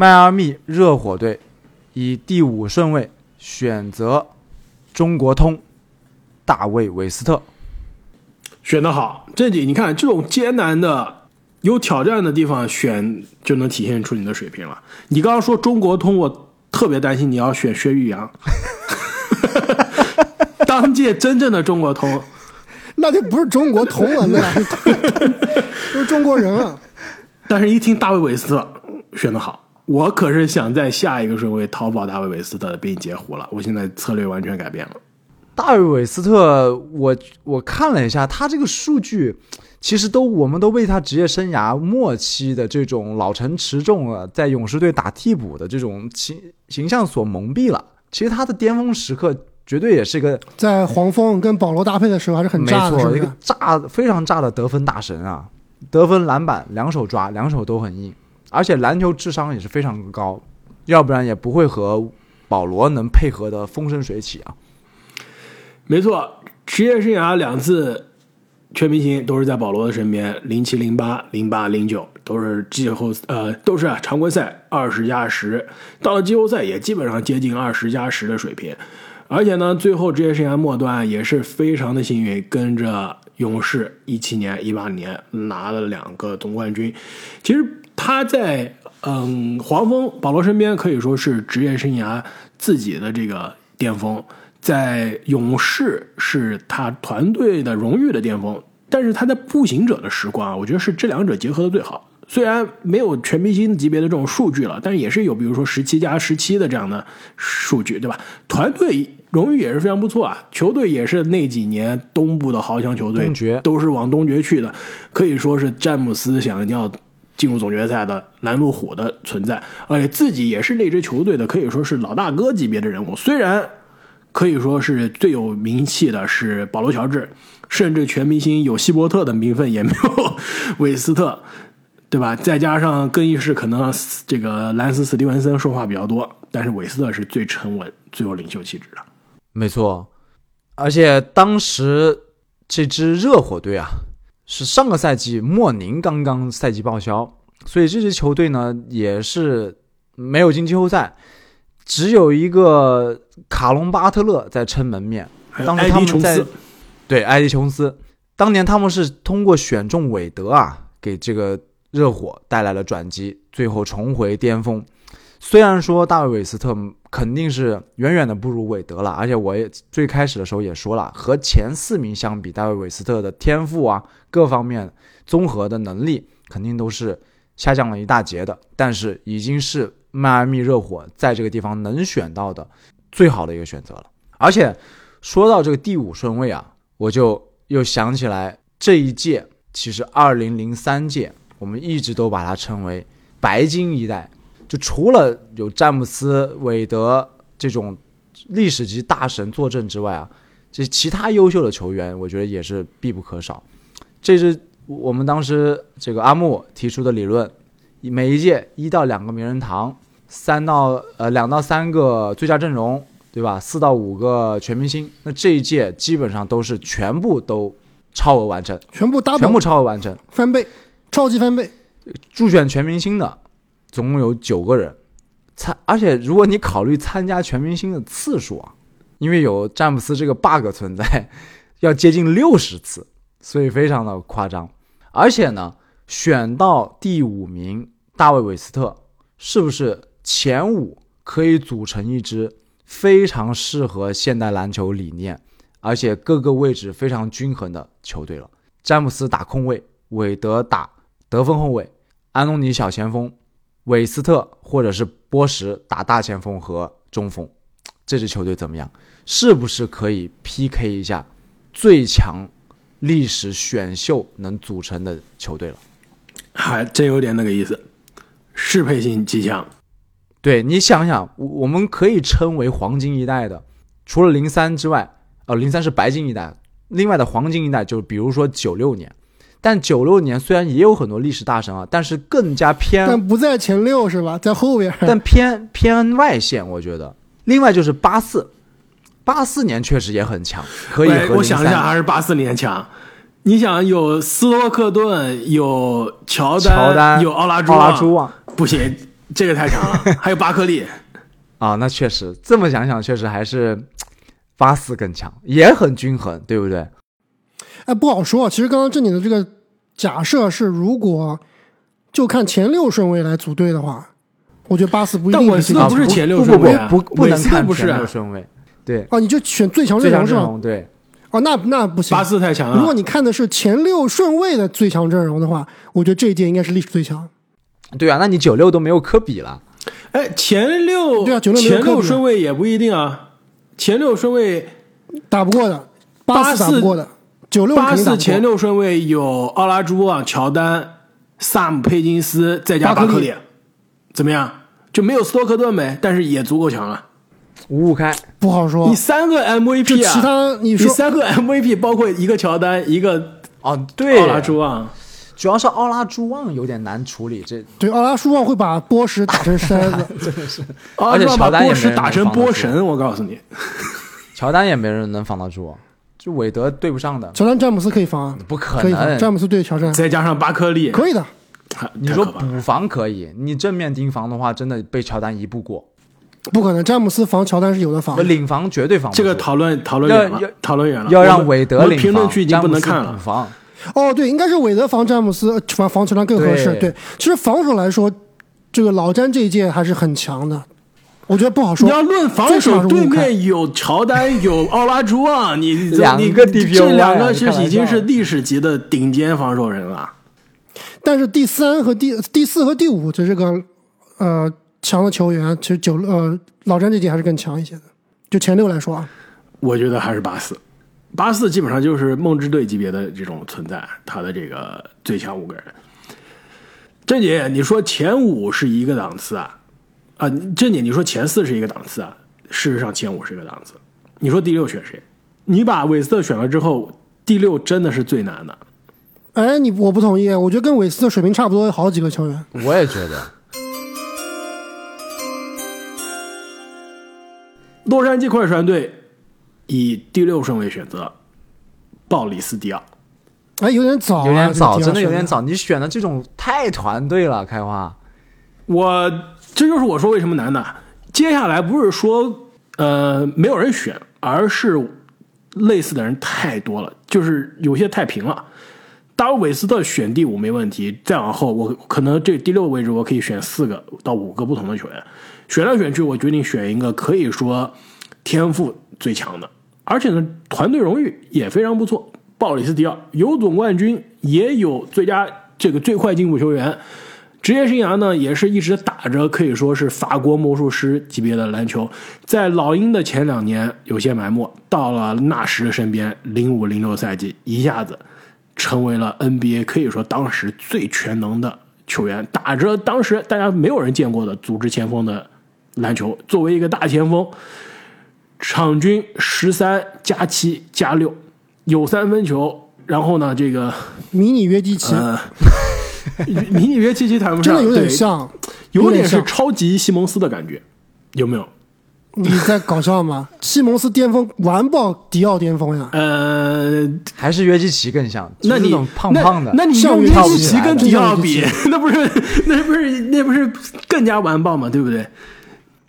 迈阿密热火队以第5顺位选择中国通大卫韦斯特。选得好，这里你看这种艰难的有挑战的地方选就能体现出你的水平了。你刚刚说中国通，我特别担心你要选薛玉阳当届真正的中国通那就不是中国通了，那是中国人啊。但是一听大卫韦斯特选得好，我可是想在下一个顺位淘宝大卫韦斯特并截胡了，我现在策略完全改变了。大卫韦斯特我看了一下他这个数据，其实我们都为他职业生涯末期的这种老成持重啊，在勇士队打替补的这种形象所蒙蔽了。其实他的巅峰时刻绝对也是一个在黄蜂跟保罗搭配的时候还是很炸的，没错，一个炸非常炸的得分大神啊，得分篮板两手抓，两手都很硬，而且篮球智商也是非常高，要不然也不会和保罗能配合的风生水起啊。没错，职业生涯两次全明星都是在保罗的身边，07、08、08、09都是都是常规赛20+10，到了季后赛也基本上接近20+10的水平。而且呢，最后职业生涯末端也是非常的幸运，跟着勇士17年、18年拿了2个总冠军。其实他在黄蜂保罗身边可以说是职业生涯自己的这个巅峰。在勇士是他团队的荣誉的巅峰，但是他在步行者的时光啊，我觉得是这两者结合的最好。虽然没有全明星级别的这种数据了，但也是有比如说17+17的这样的数据，对吧？团队荣誉也是非常不错啊，球队也是那几年东部的豪强球队，都是往东决去的，可以说是詹姆斯想要进入总决赛的拦路虎的存在，而且自己也是那支球队的可以说是老大哥级别的人物。虽然可以说是最有名气的是保罗乔治，甚至全明星有希伯特的名分也没有韦斯特，对吧？再加上更衣室可能这个兰斯·史蒂文森说话比较多，但是韦斯特是最沉稳最有领袖气质的。没错，而且当时这支热火队啊，是上个赛季莫宁刚刚赛季报销，所以这支球队呢也是没有进季后赛，只有一个卡隆巴特勒在撑门面。当时他们在对埃迪琼斯，当年他们是通过选中韦德啊，给这个热火带来了转机，最后重回巅峰。虽然说大卫韦斯特肯定是远远的不如韦德了，而且我也最开始的时候也说了，和前4名相比，大卫韦斯特的天赋啊，各方面综合的能力肯定都是下降了一大截的，但是已经是迈阿密热火在这个地方能选到的最好的一个选择了。而且说到这个第5顺位啊，我就又想起来这一届，其实2003届我们一直都把它称为白金一代，就除了有詹姆斯、韦德这种历史级大神坐镇之外啊，这其他优秀的球员我觉得也是必不可少。这是我们当时这个阿木提出的理论，每一届1到2个名人堂，2到3个最佳阵容，对吧？4到5个全明星。那这一届基本上都是全部都超额完成，全部超额完成，翻倍，超级翻倍。入选全明星的总共有9个人，而且如果你考虑参加全明星的次数啊，因为有詹姆斯这个 bug 存在，要接近60次，所以非常的夸张。而且呢，选到第5名大卫韦斯特，是不是前5可以组成一支非常适合现代篮球理念，而且各个位置非常均衡的球队了？詹姆斯打控卫，韦德打得分后卫，安东尼小前锋，韦斯特或者是波什打大前锋和中锋，这支球队怎么样？是不是可以 PK 一下最强历史选秀能组成的球队了？还真有点那个意思，适配性极强。对，你想想，我们可以称为黄金一代的，除了03之外，03是白金一代，另外的黄金一代就比如说96年，但96年虽然也有很多历史大神啊，但是更加偏，但不在前6是吧？在后边，但偏外线，我觉得。另外就是84年确实也很强，可以和我想一下还是84年强。你想有斯托克顿，有乔丹，有奥拉朱旺，不行，这个太长了。还有巴克利啊，那确实这么想想，确实还是巴斯更强，也很均衡，对不对？哎，不好说。其实刚刚这里的这个假设是，如果就看前六顺位来组队的话，我觉得巴斯不一定。但韦斯不是前六顺位、啊，不能看前六顺位。对啊，你就选最强阵容是吧？对。哦，那不行，巴斯太强了。如果你看的是前六顺位的最强阵容的话，我觉得这一届应该是历史最强。对啊，那你九六都没有科比了。哎，前六对啊，九六前六顺位也不一定啊。前六顺位打不过的，巴斯打不过的，九六巴斯前六顺位有奥拉朱旺、乔丹、萨姆佩金斯，再加巴克利，怎么样？就没有斯托克顿没，但是也足够强了。五五开不好说，你三个 MVP 啊，其他你三个 MVP 包括一个乔丹，一个哦对奥拉朱旺，主要是奥拉朱旺有点难处理，这对奥拉朱旺会把波什打成筛子，真的是，而且乔丹也把波什打成波神，我告诉你，乔丹也没人能防得住，就韦德对不上的，乔丹詹姆斯可以防，不可能，詹姆斯对乔丹，再加上巴克利，可以的，你说补防可以，你正面盯防的话，真的被乔丹一步过。不可能，詹姆斯防乔丹是有的防，领防绝对防不住。这个讨论远了，讨论远了。要让韦德领防，评论区已经不能看了。防哦，对，应该是韦德防詹姆斯，防乔丹更合适。对，其实防守来说，这个老詹这一届还是很强的。我觉得不好说。你要论防守，对面有乔丹，有奥拉朱旺、啊，你两个 DPOY， 这两个是已经是历史级的顶尖防守人了。但是第四和第五这个强的球员，其实老詹这届还是更强一些的。就前六来说啊，我觉得还是巴斯基本上就是梦之队级别的这种存在，他的这个最强五个人。郑姐，你说前五是一个档次啊？郑姐，你说前四是一个档次啊？事实上前五是一个档次。你说第六选谁？你把韦斯特选了之后，第六真的是最难的。哎，我不同意，我觉得跟韦斯特水平差不多有好几个球员。我也觉得。洛杉矶快船队以第六顺位选择鲍里斯迪奥，哎，有点早，有点早，真的有点早。你选的这种太团队了，开花。这就是我说为什么难的。接下来不是说没有人选，而是类似的人太多了，就是有些太平了。当然，韦斯特选第五没问题，再往后我可能这第六位置我可以选4个到5个不同的球员。选来选去，我决定选一个可以说天赋最强的，而且呢，团队荣誉也非常不错。鲍里斯迪奥有总冠军，也有最佳这个最快进步球员，职业生涯呢也是一直打着可以说是法国魔术师级别的篮球，在老鹰的前2年有些埋没，到了纳什的身边，05-06赛季一下子成为了 NBA 可以说当时最全能的球员，打着当时大家没有人见过的组织前锋的篮球，作为一个大前锋，场均13+7+6，有3分球，然后呢，这个迷你约基奇，迷你约基奇谈不上，真的有点像，有点是超级西蒙斯的感觉，有没有？你在搞笑吗？西蒙斯巅峰完爆迪奥巅峰呀！还是约基奇更像，那你胖胖的，那你像约基奇跟迪奥比，那不是更加完爆嘛？对不对？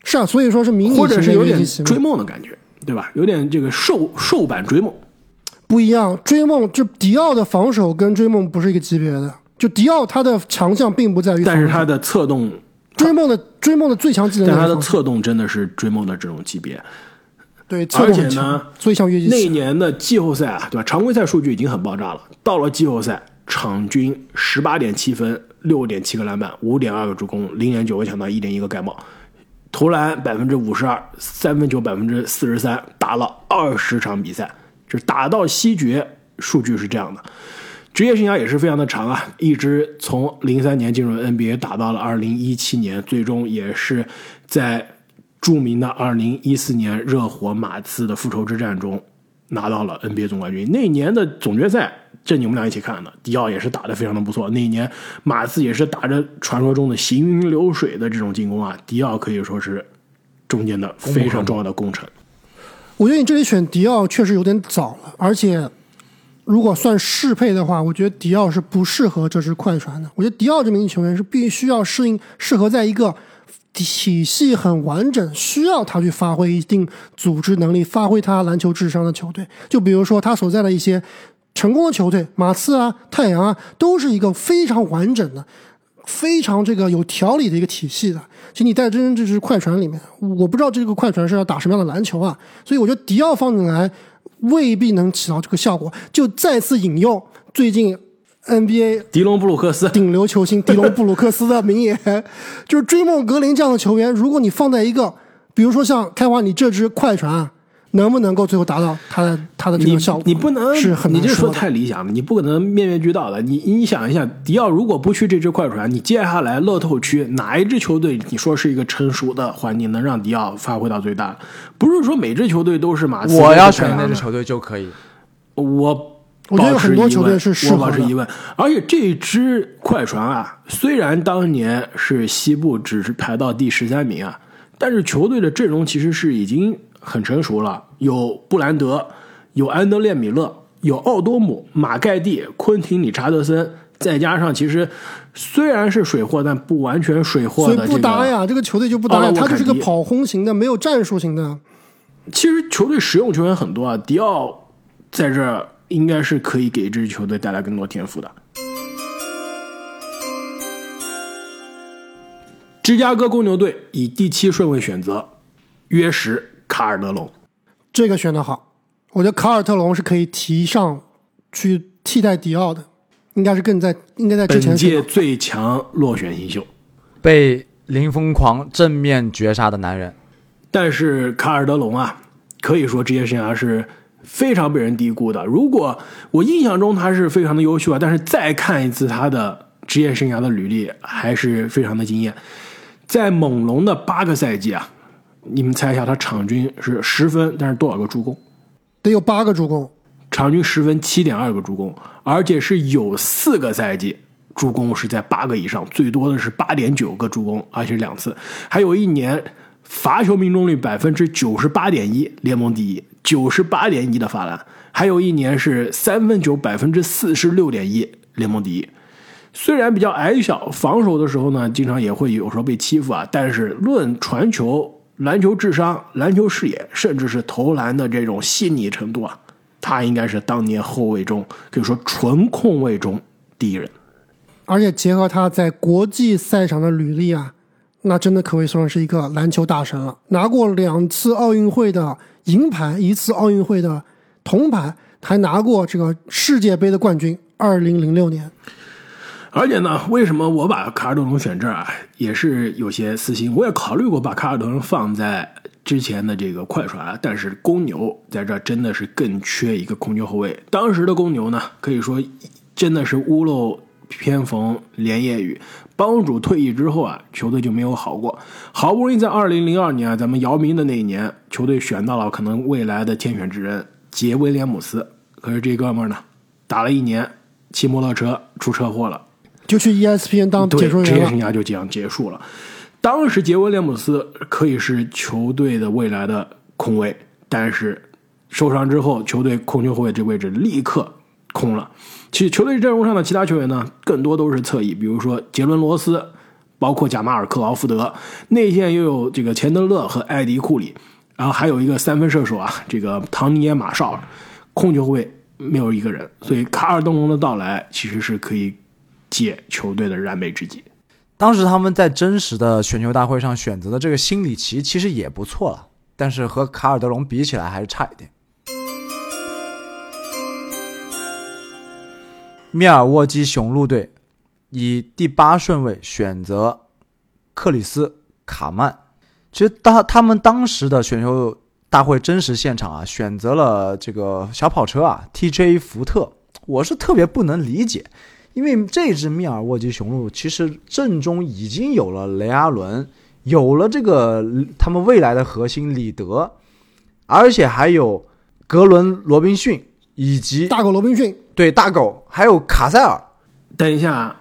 是啊，所以说是迷你，或者是有点追梦的感觉，对吧？有点这个瘦版追梦，不一样。追梦就迪奥的防守跟追梦不是一个级别的，就迪奥他的强项并不在于，但是他的策动，追梦的最强技能，但他的策动真的是追梦的这种级别。对，而且呢，最像那一年的季后赛啊，对吧？常规赛数据已经很爆炸了，到了季后赛，场均18.7分、6.7个篮板、5.2个助攻、0.9个抢断、1.1个盖帽。投篮52%，3分球43%，打了20场比赛，这打到西决，数据是这样的。职业生涯也是非常的长啊，一直从03年进入 NBA 打到了2017年，最终也是在著名的2014年热火马刺的复仇之战中拿到了 NBA 总冠军。那一年的总决赛，这你们俩一起看的，迪奥也是打得非常的不错。那一年马刺也是打着传说中的行云流水的这种进攻啊，迪奥可以说是中间的非常重要的功臣。我觉得你这里选迪奥确实有点早了，而且如果算适配的话，我觉得迪奥是不适合这支快船的。我觉得迪奥这名球员是必须要适合在一个体系很完整，需要他去发挥一定组织能力，发挥他篮球智商的球队。就比如说他所在的一些成功的球队，马刺啊、太阳啊，都是一个非常完整的、非常这个有条理的一个体系的。其实你在这支快船里面，我不知道这个快船是要打什么样的篮球啊，所以我觉得迪奥放进来未必能起到这个效果。就再次引用最近 NBA 迪隆布鲁克斯顶流球星迪隆布鲁克斯的名言，就是追梦格林这样的球员，如果你放在一个比如说像开华你这支快船，能不能够最后达到他的这个效果，你不能是很难说的。你这说太理想了，你不可能面面俱到的。你想一下，迪奥如果不去这支快船，你接下来乐透区哪一支球队你说是一个成熟的环境能让迪奥发挥到最大？不是说每支球队都是马刺，我要选那支球队就可以。我觉得有很多球队是适合的，我保持疑问。而且这支快船啊，虽然当年是西部只是排到第13名啊，但是球队的阵容其实是已经很成熟了，有布兰德，有安德烈米勒，有奥多姆、马盖蒂、昆廷理查德森，再加上其实虽然是水货但不完全水货的、这个、所以不搭呀，这个球队就不搭呀，他就是个跑轰型的，没有战术型的。其实球队实用球员很多啊，迪奥在这应该是可以给这支球队带来更多天赋的。芝加哥公牛队以第7顺位选择约什卡尔德隆，这个选得好，我觉得卡尔特隆是可以提上去替代迪奥的，应该在之前本届最强落选新秀，被零疯狂正面绝杀的男人。但是卡尔德隆啊，可以说职业生涯是非常被人低估的。如果我印象中他是非常的优秀啊，但是再看一次他的职业生涯的履历，还是非常的惊艳。在猛龙的8个赛季啊。你们猜一下，他场均是10分，但是多少个助攻？得有8个助攻，场均10分，7.2个助攻，而且是有4个赛季助攻是在8个以上，最多的是8.9个助攻，而且2次。还有一年罚球命中率98.1%，联盟第一，98.1%的罚篮。还有一年是3分球46.1%，联盟第一。虽然比较矮小，防守的时候呢，经常也会有时候被欺负啊，但是论传球。篮球智商、篮球视野，甚至是投篮的这种细腻程度啊，他应该是当年后卫中可以说纯控卫中第一人。而且结合他在国际赛场的履历啊，那真的可谓算是一个篮球大神了。拿过2次奥运会的银牌，1次奥运会的铜牌，还拿过这个世界杯的冠军，2006年。而且呢，为什么我把卡尔德隆选这儿啊，也是有些私心。我也考虑过把卡尔德隆放在之前的这个快船，但是公牛在这真的是更缺一个控球后卫。当时的公牛呢，可以说真的是屋漏偏逢连夜雨。帮主退役之后啊，球队就没有好过。好不容易在2002年啊，咱们姚明的那一年，球队选到了可能未来的天选之人杰威廉姆斯，可是这哥们儿呢，打了一年，骑摩托车出车祸了。就去 ESPN 当解说员了，职业生涯就这样结束了。当时杰威廉姆斯可以是球队的未来的控卫，但是受伤之后，球队控球后卫这位置立刻空了。其实球队阵容上的其他球员呢，更多都是侧翼，比如说杰伦罗斯，包括贾马尔克劳福德，内线又有这个钱德勒和艾迪库里，然后还有一个3分射手啊，这个唐尼耶马绍尔，控球后卫没有一个人。所以卡尔登龙的到来其实是可以解球队的燃眉之急。当时他们在真实的选秀大会上选择的这个辛里奇其实也不错了，但是和卡尔德隆比起来还是差一点。密尔沃基雄鹿队以第8顺位选择克里斯卡曼。其实他们当时的选秀大会真实现场啊，选择了这个小跑车啊 TJ 福特，我是特别不能理解。因为这支密尔沃基雄鹿其实阵中已经有了雷阿伦，有了这个他们未来的核心里德，而且还有格伦罗宾逊以及大狗罗宾逊，对大狗，还有卡塞尔。等一下，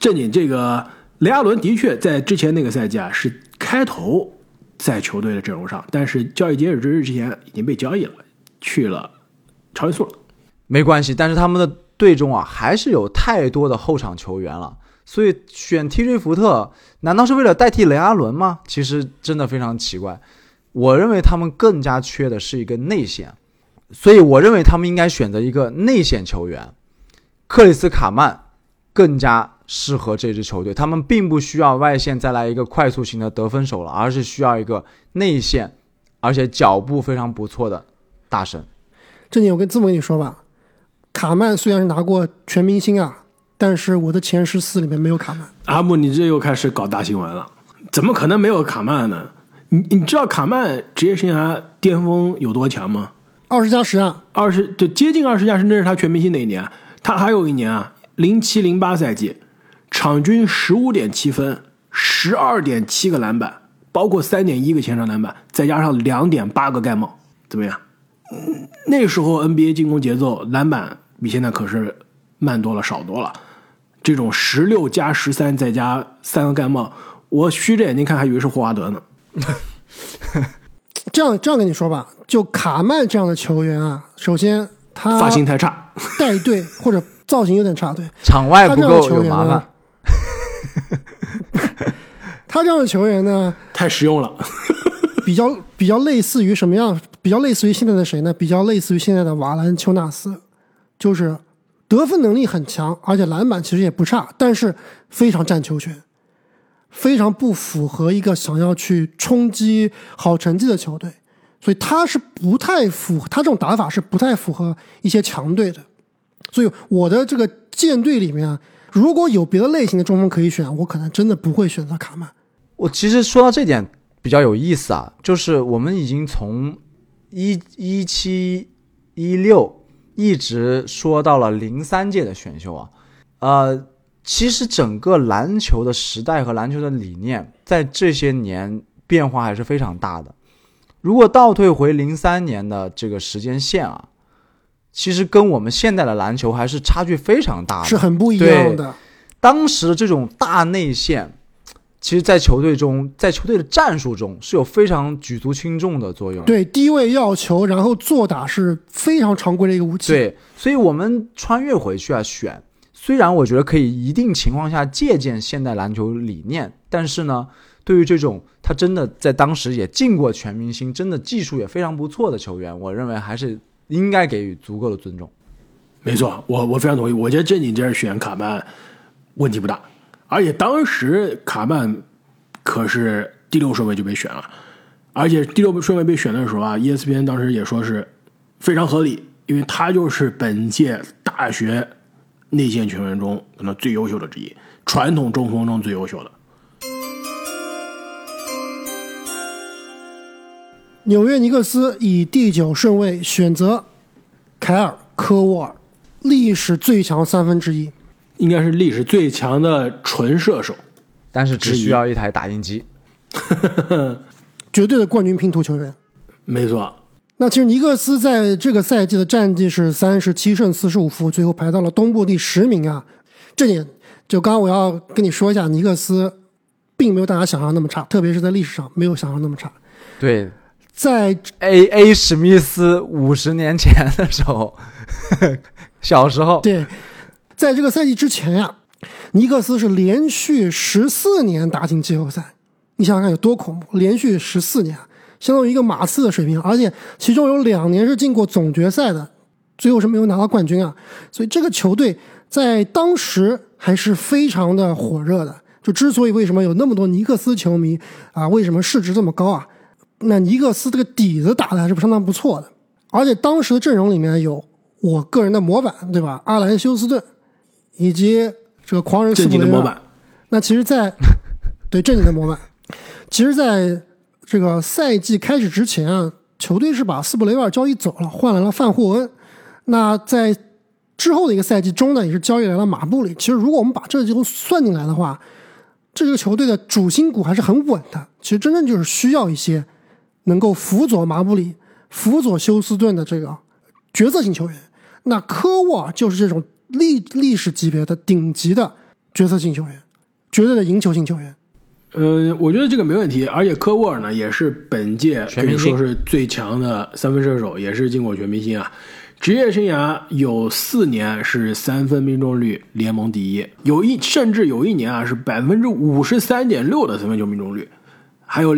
正经这个雷阿伦的确在之前那个赛季啊是开头在球队的阵容上，但是交易截止之日之前已经被交易了，去了超音速了。没关系，但是他们的队中啊还是有太多的后场球员了，所以选 TJ 福特难道是为了代替雷阿伦吗？其实真的非常奇怪，我认为他们更加缺的是一个内线，所以我认为他们应该选择一个内线球员，克里斯卡曼更加适合这支球队，他们并不需要外线再来一个快速型的得分手了，而是需要一个内线而且脚步非常不错的大神。这点我跟字母跟你说吧，卡曼虽然是拿过全明星啊，但是我的前14里面没有卡曼。阿木，你这又开始搞大新闻了，怎么可能没有卡曼呢？你知道卡曼职业生涯巅峰有多强吗？20+10啊，就接近20+10，甚至是他全明星那一年，他还有一年啊，07-08赛季，场均15.7分，12.7个篮板，包括3.1个前场篮板，再加上2.8个盖帽，怎么样？那时候 NBA 进攻节奏篮板比现在可是慢多了少多了，这种16+13再加3个盖帽，我虚着眼睛看还以为是霍华德呢。这样跟你说吧，就卡曼这样的球员啊，首先他发型太差，带队或者造型有点差，对，场外不够有麻烦。他这样的球员呢太实用了。比较类似于什么样？比较类似于现在的谁呢？比较类似于现在的瓦兰丘纳斯，就是得分能力很强，而且篮板其实也不差，但是非常占球权，非常不符合一个想要去冲击好成绩的球队，所以他这种打法是不太符合一些强队的。所以我的这个舰队里面啊，如果有别的类型的中锋可以选，我可能真的不会选择卡曼。我其实说到这点比较有意思啊，就是我们已经从17、16一直说到了03届的选秀啊，其实整个篮球的时代和篮球的理念在这些年变化还是非常大的。如果倒退回03年的这个时间线啊，其实跟我们现在的篮球还是差距非常大的，是很不一样的。当时这种大内线其实在球队的战术中是有非常举足轻重的作用。对，低位要球，然后做打是非常常规的一个武器。对，所以我们穿越回去啊，选虽然我觉得可以一定情况下借鉴现代篮球理念，但是呢，对于这种他真的在当时也进过全明星，真的技术也非常不错的球员，我认为还是应该给予足够的尊重。没错，我非常同意。我觉得这选卡曼问题不大。而且当时卡曼可是第6顺位就被选了，而且第6顺位被选的时候啊 ，ESPN 当时也说是非常合理，因为他就是本届大学内线球员中可能最优秀的之一，传统中锋中最优秀的。纽约尼克斯以第9顺位选择凯尔·科沃尔，历史最强3分之一。应该是历史最强的纯射手，但是只需要一台打印机。绝对的冠军拼图球员，没错。那其实尼克斯在这个赛季的战绩是37胜45负，最后排到了东部第10名啊。这点就刚刚我要跟你说一下，尼克斯并没有大家想象那么差，特别是在历史上没有想象那么差。对，在 A.A. 史密斯50年前的时候，小时候对。在这个赛季之前呀，尼克斯是连续14年打进季后赛，你想想看有多恐怖！连续14年，相当于一个马刺的水平，而且其中有2年是进过总决赛的，最后是没有拿到冠军啊。所以这个球队在当时还是非常的火热的。就之所以为什么有那么多尼克斯球迷啊，为什么市值这么高啊？那尼克斯这个底子打的还是相当不错的，而且当时的阵容里面有我个人的模板，对吧？阿兰·休斯顿。以及这个狂人斯普雷拉，那其实在对正经的模板，其实在这个赛季开始之前啊，球队是把斯普雷拉交易走了，换来了范霍恩。那在之后的一个赛季中呢，也是交易来了马布里。其实如果我们把这个结构算进来的话，这个球队的主心骨还是很稳的。其实真正就是需要一些能够辅佐马布里、辅佐休斯顿的这个角色型球员。那科沃尔就是这种历史级别的顶级的角色性球员，绝对的赢球性球员。我觉得这个没问题，而且科沃尔呢也是本届可以说是最强的三分射手，也是进过全明星啊。职业生涯有4年是三分命中率联盟第一，甚至有一年啊是 53.6% 的三分球命中率，还有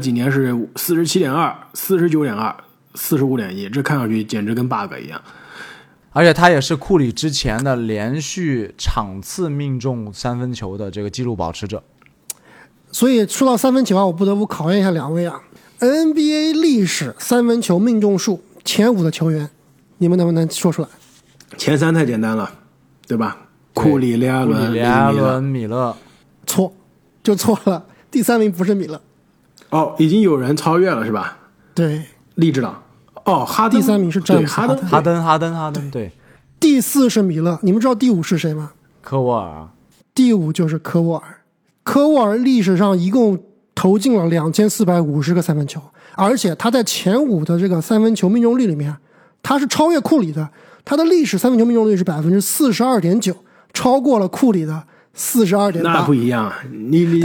几年是 47.2、49.2、45.1， 这看上去简直跟 bug 一样。而且他也是库里之前的连续场次命中三分球的这个纪录保持者。所以说到三分球啊，我不得不考验一下两位啊。NBA 历史三分球命中数前5的球员，你们能不能说出来？前3太简单了，对吧？库里、雷阿伦、米勒。错，就错了。第3名不是米勒。哦，已经有人超越了是吧？对，励志党。哦，哈登。第3名是詹姆斯。哈登。对。第4是米勒，你们知道第5是谁吗？科沃尔。第5就是科沃尔。科沃尔历史上一共投进了2450个三分球，而且他在前5的这个三分球命中率里面，他是超越库里的，他的历史三分球命中率是 42.9%， 超过了库里的 42.8%。 那不一样啊，但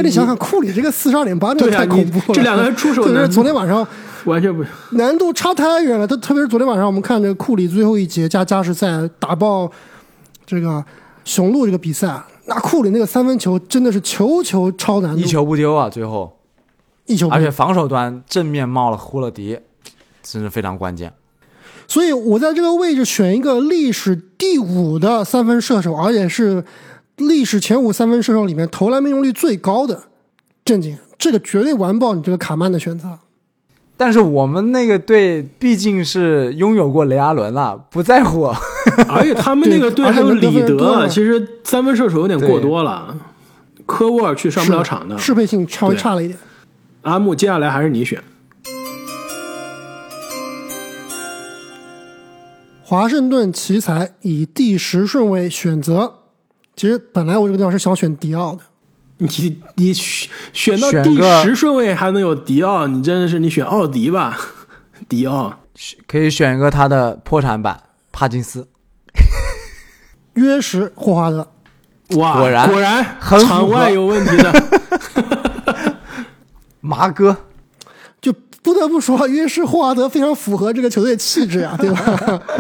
你想想库里这个 42.8%， 这太恐怖了，这两个人出手难度昨天晚上完全不难度差太远了，特别是昨天晚上我们看这库里最后一节加时赛打爆这个雄鹿这个比赛，那库里那个三分球真的是球超难度，一球不丢啊，最后一球不丢，而且防守端正面冒了呼了迪，真是非常关键。所以我在这个位置选一个历史第5的三分射手，而且是历史前5三分射手里面投篮命中率最高的。正经，这个绝对完爆你这个卡曼的选择。但是我们那个队毕竟是拥有过雷阿伦了，不在乎。而且他们那个队还有里德，其实三分射手有点过多了，科沃尔去上不了场的适配性稍微差了一点。阿木，接下来还是你选。华盛顿奇才以第10顺位选择，其实本来我这个地方是想选迪奥的。你选到第10顺位还能有迪奥，你真的是，你选奥迪吧，迪奥可以选一个他的破产版帕金斯，约什霍华德，哇，果然场外有问题的，麻哥，就不得不说约什霍华德非常符合这个球队气质呀，对吧？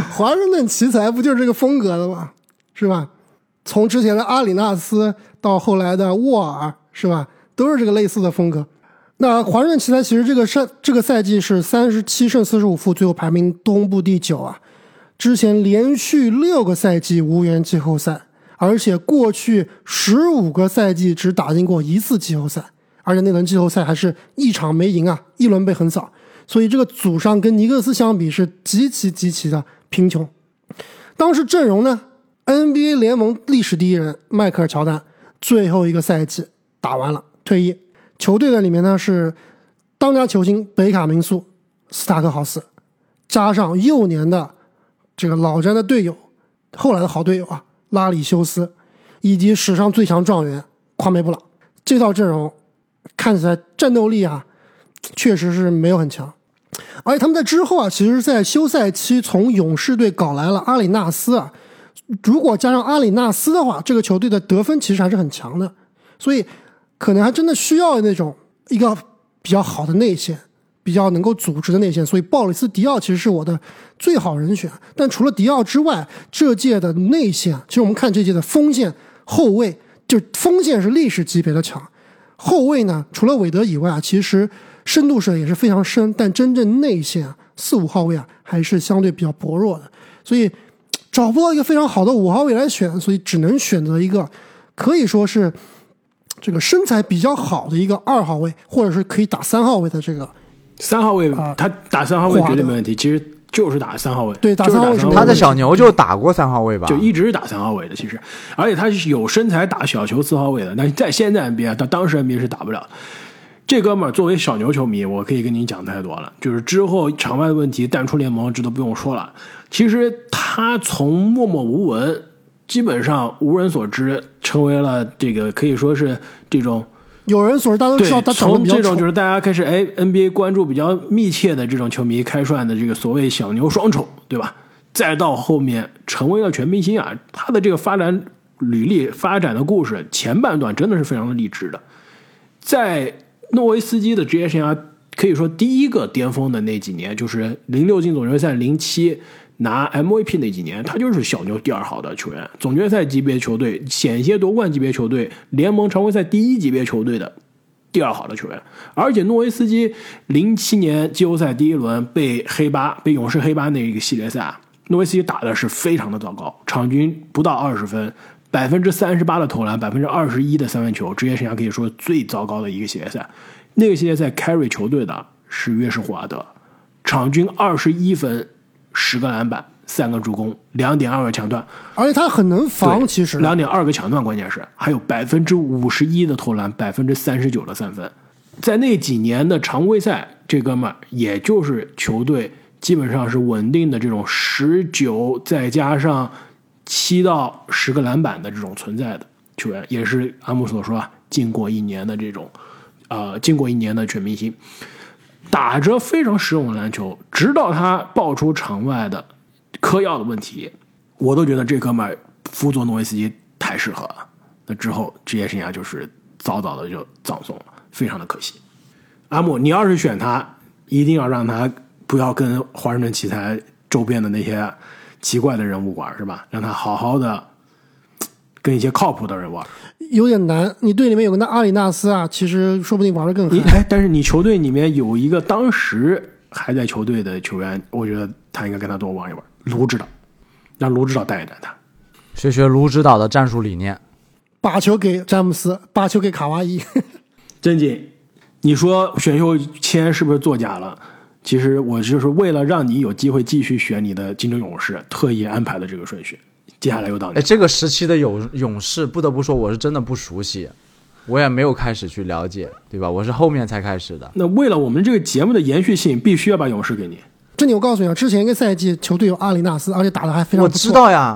华盛顿奇才不就是这个风格的吗？是吧？从之前的阿里纳斯到后来的沃尔，是吧？都是这个类似的风格。那华盛顿奇才其实这个赛季是37胜45负，最后排名东部第9啊。之前连续6个赛季无缘季后赛，而且过去15个赛季只打进过1次季后赛，而且那轮季后赛还是一场没赢啊，1轮被横扫。所以这个组上跟尼克斯相比是极其极其的贫穷。当时阵容呢？NBA 联盟历史第一人迈克尔乔丹最后一个赛季打完了退役，球队的里面呢是当家球星北卡明苏、斯塔克豪斯，加上幼年的这个老詹的队友，后来的好队友啊拉里修斯，以及史上最强状元夸梅布朗。这套阵容看起来战斗力啊确实是没有很强，而且他们在之后啊，其实在休赛期从勇士队搞来了阿里纳斯啊，如果加上阿里纳斯的话，这个球队的得分其实还是很强的，所以可能还真的需要那种一个比较好的内线，比较能够组织的内线，所以鲍里斯迪奥其实是我的最好人选。但除了迪奥之外，这届的内线，其实我们看这届的锋线后卫，就锋线是历史级别的强，后卫呢除了韦德以外啊，其实深度是也是非常深，但真正内线啊4-5号位啊还是相对比较薄弱的，所以找不到一个非常好的5号位来选，所以只能选择一个可以说是这个身材比较好的一个2号位，或者是可以打3号位的这个3号位、他打3号位绝对没问题，其实就是打3号位，对，打3号位，他的小牛就打过3号位吧，就一直是打3号位的，其实而且他是有身材打小球4号位的，但在现在 NBA 他当时 NBA 是打不了。这哥们儿作为小牛球迷，我可以跟你讲太多了，就是之后场外的问题淡出联盟这都不用说了，其实他从默默无闻，基本上无人所知，成为了这个可以说是这种有人所知，大家都知道他长得比较丑，从这种就是大家开始NBA 关注比较密切的这种球迷开涮的这个所谓小牛双丑，对吧？再到后面成为了全明星啊，他的这个发展履历、发展的故事，前半段真的是非常的励志的，在诺维斯基的职业生涯可以说第一个巅峰的那几年，就是06进总决赛、07拿 MVP 那几年，他就是小牛第二好的球员，总决赛级别球队、险些夺冠级别球队、联盟常规赛第一级别球队的第二好的球员。而且诺维斯基07年季后赛第一轮被勇士黑八那一个系列赛，诺维斯基打的是非常的糟糕，场均不到20分，38%的投篮，21%的三分球，职业生涯可以说最糟糕的一个系列赛。那个系列赛 carry 球队的是约什·霍华德，场均21分。10个篮板，3个助攻，2.2个抢断，而且他很能防。其实2.2个抢断，关键是还有51%的投篮，39%的三分。在那几年的常规赛，这哥们儿也就是球队基本上是稳定的这种19再加上7到10个篮板的这种存在的球员，也是阿姆所说啊，进过一年的这种，进过一年的全明星。打着非常实用的篮球，直到他爆出场外的嗑药的问题，我都觉得这哥们儿辅佐诺维斯基太适合了。那之后职业生涯就是早早的就葬送了，非常的可惜。阿姆，你要是选他，一定要让他不要跟华盛顿奇才周边的那些奇怪的人物玩，是吧？让他好好的跟一些靠谱的人玩。有点难，你队里面有个那阿里纳斯啊，其实说不定玩得更嗨。但是你球队里面有一个当时还在球队的球员，我觉得他应该跟他多玩一玩。卢指导，让卢指导带一带他，学卢指导的战术理念，把球给詹姆斯，把球给卡哇伊。真锦，你说选秀签是不是作假了？其实我就是为了让你有机会继续选你的金州勇士，特意安排的这个顺序。接下来又到你这个时期的勇士，不得不说我是真的不熟悉，我也没有开始去了解，对吧？我是后面才开始的。那为了我们这个节目的延续性，必须要把勇士给你。这里我告诉你啊，之前一个赛季球队有阿里纳斯，而且打得还非常不错。我知道呀，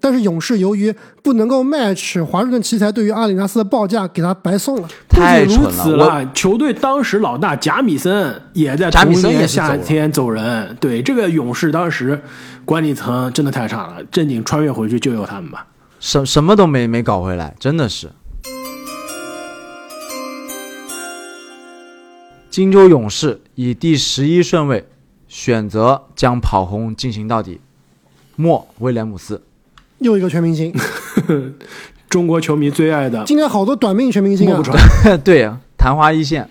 但是勇士由于不能够 match 华盛顿奇才对于阿里纳斯的报价，给他白送了。太蠢了！不仅如此了，球队当时老大贾米森也在同年夏天走人。对，这个勇士当时管理层真的太差了，正经穿越回去救救他们吧。什么都没搞回来，真的是。金州勇士以第11顺位选择将跑轰进行到底，莫威廉姆斯，又一个全明星，中国球迷最爱的。今天好多短命全明星啊，对啊，昙花一现。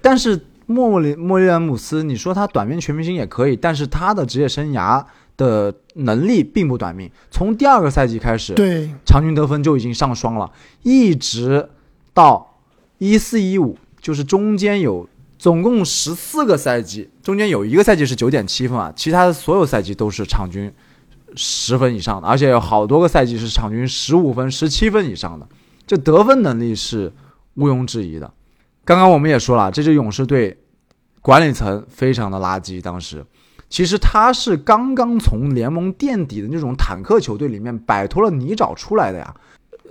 但是莫威廉姆斯，你说他短命全明星也可以，但是他的职业生涯的能力并不短命。从第2个赛季开始，对，场均得分就已经上双了，一直到14-15，就是中间有总共14个赛季，中间有一个赛季是 9.7 分啊，其他的所有赛季都是场均10分以上的，而且有好多个赛季是场均15分、17分以上的，这得分能力是毋庸置疑的。刚刚我们也说了，这支勇士队管理层非常的垃圾。当时其实他是刚刚从联盟垫底的那种坦克球队里面摆脱了泥沼出来的呀，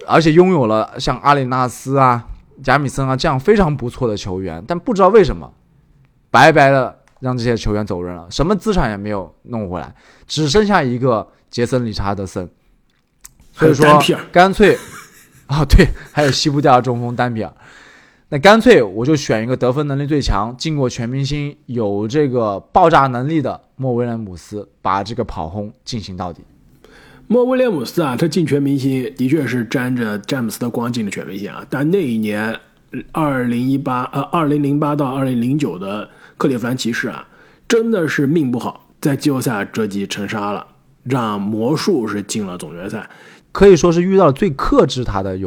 而且拥有了像阿里纳斯啊、贾米森啊这样非常不错的球员，但不知道为什么白白的让这些球员走人了，什么资产也没有弄回来，只剩下一个杰森·理查德森。所以说干脆对，还有西部第二中锋丹比尔。那干脆我就选一个得分能力最强、进过全明星、有这个爆炸能力的莫威廉姆斯，把这个跑轰进行到底。莫威廉姆斯啊，他进全明星的确是沾着詹姆斯的光进的全明星啊，但那一年2008到2009的克利夫兰骑士啊，真的是命不好，在季后赛折戟沉沙了，让魔术是进了总决赛，可以说是遇到了最克制他的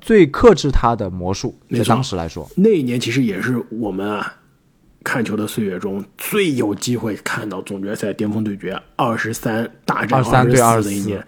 最克制他的魔术。在当时来说，那一年其实也是我们看球的岁月中最有机会看到总决赛巅峰对决，23大战24的一年，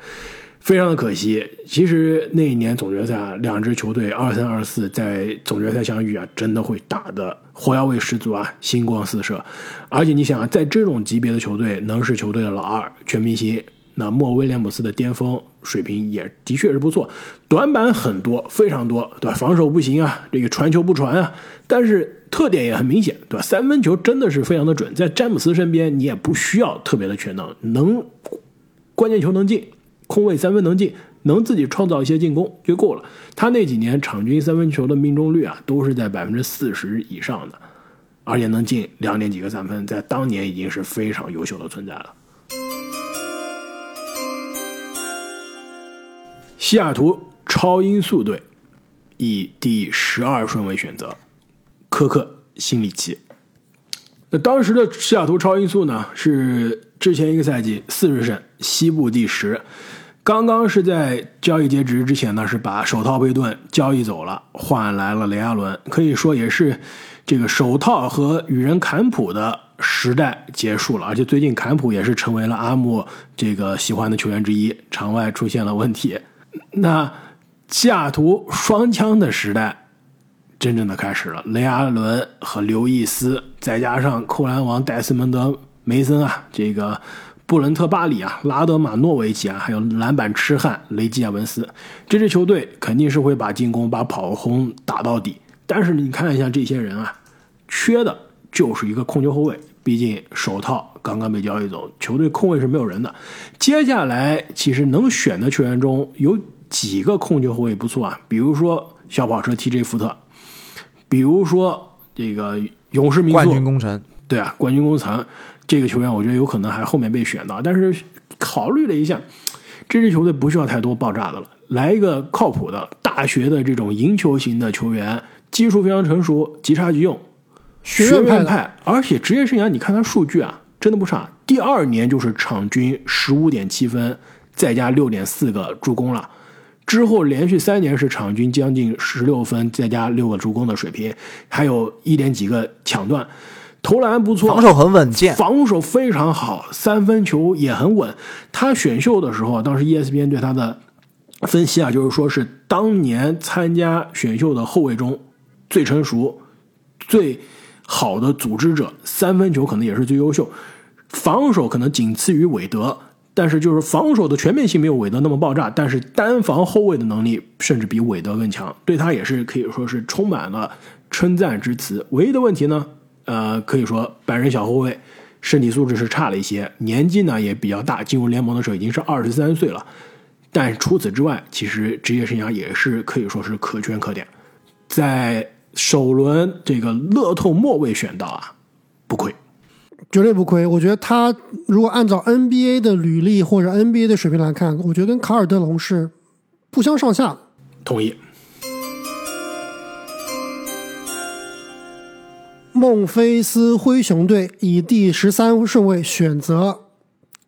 非常的可惜。其实那一年总决赛两支球队23、24在总决赛相遇啊，真的会打的火药味十足啊，星光四射。而且你想啊，在这种级别的球队能是球队的老二、全明星，那莫威廉姆斯的巅峰水平也的确是不错，短板很多，非常多，对吧？防守不行啊，这个传球不传啊，但是特点也很明显，对吧？三分球真的是非常的准，在詹姆斯身边你也不需要特别的全能，关键球能进，空位三分能进，能自己创造一些进攻就够了。他那几年场均三分球的命中率啊，都是在 40% 以上的，而且能进2点几个三分，在当年已经是非常优秀的存在了。西雅图超音速队以第12顺位选择科克辛里奇。那当时的西雅图超音速呢，是之前一个赛季40胜，西部第10。刚刚是在交易截止之前呢，是把手套贝顿交易走了，换来了雷阿伦，可以说也是这个手套和雨人坎普的时代结束了。而且最近坎普也是成为了阿木这个喜欢的球员之一，场外出现了问题。那西雅图双枪的时代真正的开始了，雷阿伦和刘易斯，再加上扣篮王戴斯蒙德梅森啊，这个布伦特巴里啊，拉德马诺维奇啊，还有篮板痴汉雷吉亚文斯，这支球队肯定是会把进攻把跑轰打到底。但是你看一下这些人啊，缺的就是一个控球后卫，毕竟手套刚刚被交易走，球队控卫是没有人的。接下来其实能选的球员中有几个控球后卫不错啊，比如说小跑车 TJ 福特，比如说这个勇士名宿冠军功臣，对啊，冠军功臣这个球员我觉得有可能还后面被选到，但是考虑了一下，这支球队不需要太多爆炸的了，来一个靠谱的大学的这种赢球型的球员，技术非常成熟，即插即用，学院派，而且职业生涯你看他数据啊，真的不差，第2年就是场均 15.7 分，再加 6.4 个助攻了。之后连续3年是场均将近16分，再加6个助攻的水平，还有1点几个抢断。投篮不错，防守很稳健，防守非常好，三分球也很稳。他选秀的时候，当时 ESPN 对他的分析啊，就是说是当年参加选秀的后卫中最成熟、最好的组织者，三分球可能也是最优秀，防守可能仅次于韦德，但是就是防守的全面性没有韦德那么爆炸，但是单防后卫的能力甚至比韦德更强，对他也是可以说是充满了称赞之词。唯一的问题呢？可以说白人小后卫身体素质是差了一些，年纪呢也比较大，进入联盟的时候已经是23岁了。但除此之外，其实职业生涯也是可以说是可圈可点。在首轮这个乐透末位选到啊，不亏，绝对不亏。我觉得他如果按照 NBA 的履历或者 NBA 的水平来看，我觉得跟卡尔德隆是不相上下的。同意。孟菲斯灰熊队以第13顺位选择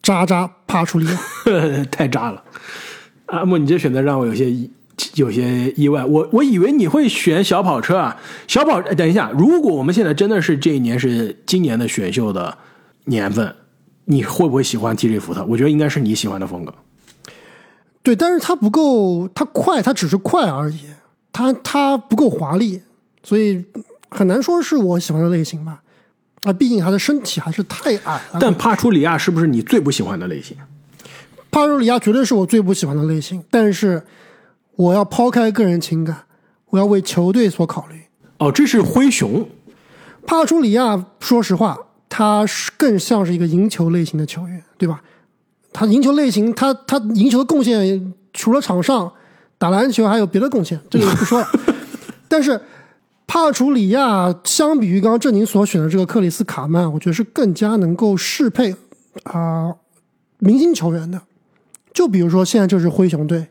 扎扎帕楚利亚，太扎了！阿木，你这选择让我有些意外，我以为你会选小跑车啊。小跑，等一下，如果我们现在真的是这一年是今年的选秀的年份，你会不会喜欢 TJ 福特？我觉得应该是你喜欢的风格。对，但是他不够，他快，他只是快而已，他不够华丽，所以。很难说是我喜欢的类型吧，啊，毕竟他的身体还是太矮了。但帕楚利亚是不是你最不喜欢的类型？帕楚利亚绝对是我最不喜欢的类型，但是我要抛开个人情感，我要为球队所考虑。哦，这是灰熊。帕楚利亚，说实话，他更像是一个赢球类型的球员，对吧？他赢球类型，他赢球的贡献，除了场上打篮球，还有别的贡献，这个不说了。但是。帕楚里亚相比于刚刚正宁所选的这个克里斯卡曼，我觉得是更加能够适配明星球员的。就比如说现在这支灰熊队，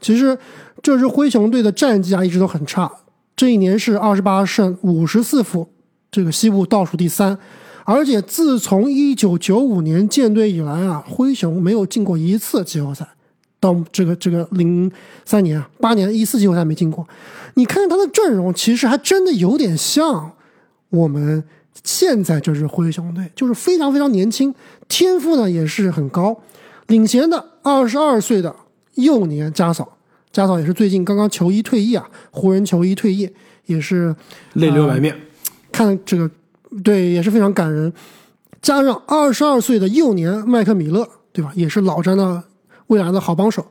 其实这支灰熊队的战绩啊一直都很差，这一年是28胜54负，这个西部倒数第3。而且自从1995年建队以来啊，灰熊没有进过一次季后赛。到这个03年啊，8年14季后赛没进过。你看他的阵容，其实还真的有点像我们现在这支灰熊队，就是非常非常年轻，天赋呢也是很高。领衔的22岁的幼年加嫂也是最近刚刚球衣退役啊，湖人球衣退役也是泪流满面，看这个对也是非常感人。加上22岁的幼年麦克米勒，对吧？也是老詹的。未来的好帮手，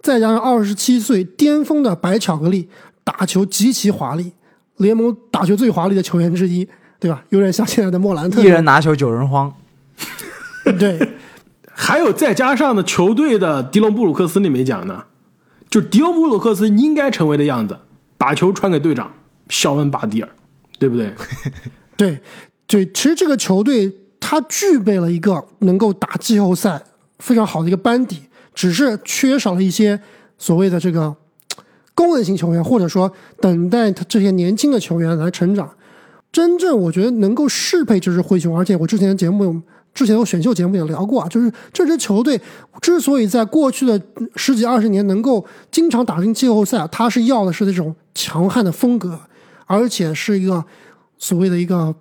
再加上27岁巅峰的白巧克力，打球极其华丽，联盟打球最华丽的球员之一，对吧？有点像现在的莫兰特，一人拿球9人慌。对，还有再加上的球队的迪隆布鲁克斯，你没讲呢？就迪欧布鲁克斯应该成为的样子，把球传给队长肖恩巴蒂尔，对不对？对对，其实这个球队他具备了一个能够打季后赛非常好的一个班底，只是缺少了一些所谓的这个功能型球员，或者说等待他这些年轻的球员来成长。真正我觉得能够适配这支灰熊，而且我之前的节目之前我选秀节目也聊过啊，就是这支球队之所以在过去的十几二十年能够经常打进季后赛，它是要的是这种强悍的风格，而且是一个所谓的一个